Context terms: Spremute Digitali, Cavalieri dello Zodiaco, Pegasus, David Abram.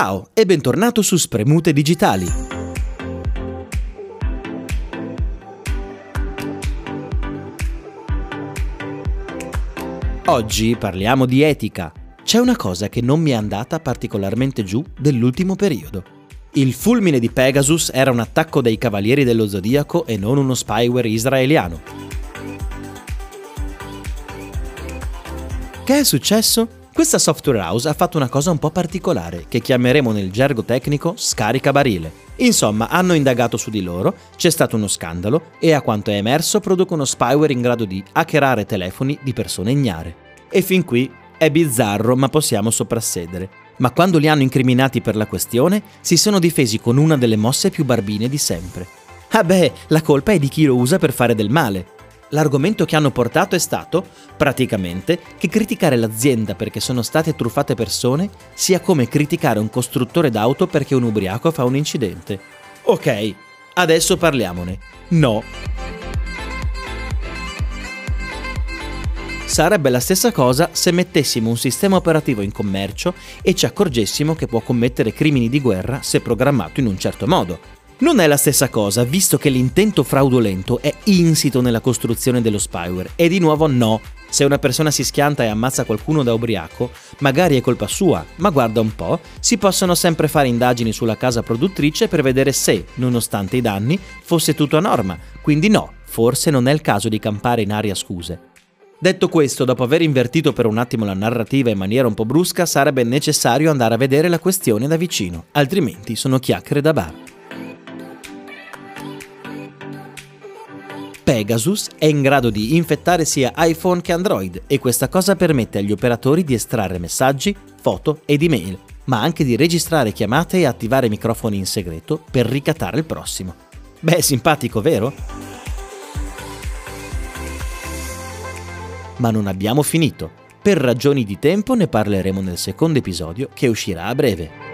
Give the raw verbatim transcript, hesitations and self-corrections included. Ciao e bentornato su Spremute Digitali. Oggi parliamo di etica. C'è una cosa che non mi è andata particolarmente giù dell'ultimo periodo. Il fulmine di Pegasus era un attacco dei Cavalieri dello Zodiaco e non uno spyware israeliano. Che è successo? Questa software house ha fatto una cosa un po' particolare, che chiameremo nel gergo tecnico scaricabarile. Insomma, hanno indagato su di loro, c'è stato uno scandalo e a quanto è emerso producono spyware in grado di hackerare telefoni di persone ignare. E fin qui è bizzarro, ma possiamo soprassedere. Ma quando li hanno incriminati per la questione, si sono difesi con una delle mosse più barbine di sempre. Ah beh, la colpa è di chi lo usa per fare del male. L'argomento che hanno portato è stato, praticamente, che criticare l'azienda perché sono state truffate persone sia come criticare un costruttore d'auto perché un ubriaco fa un incidente. Ok, adesso parliamone. No. Sarebbe la stessa cosa se mettessimo un sistema operativo in commercio e ci accorgessimo che può commettere crimini di guerra se programmato in un certo modo. Non è la stessa cosa, visto che l'intento fraudolento è insito nella costruzione dello spyware. E di nuovo no, se una persona si schianta e ammazza qualcuno da ubriaco, magari è colpa sua, ma guarda un po', si possono sempre fare indagini sulla casa produttrice per vedere se, nonostante i danni, fosse tutto a norma, quindi no, forse non è il caso di campare in aria scuse. Detto questo, dopo aver invertito per un attimo la narrativa in maniera un po' brusca, sarebbe necessario andare a vedere la questione da vicino, altrimenti sono chiacchiere da bar. Pegasus è in grado di infettare sia iPhone che Android e questa cosa permette agli operatori di estrarre messaggi, foto ed email, ma anche di registrare chiamate e attivare microfoni in segreto per ricattare il prossimo. Beh, simpatico, vero? Ma non abbiamo finito. Per ragioni di tempo ne parleremo nel secondo episodio che uscirà a breve.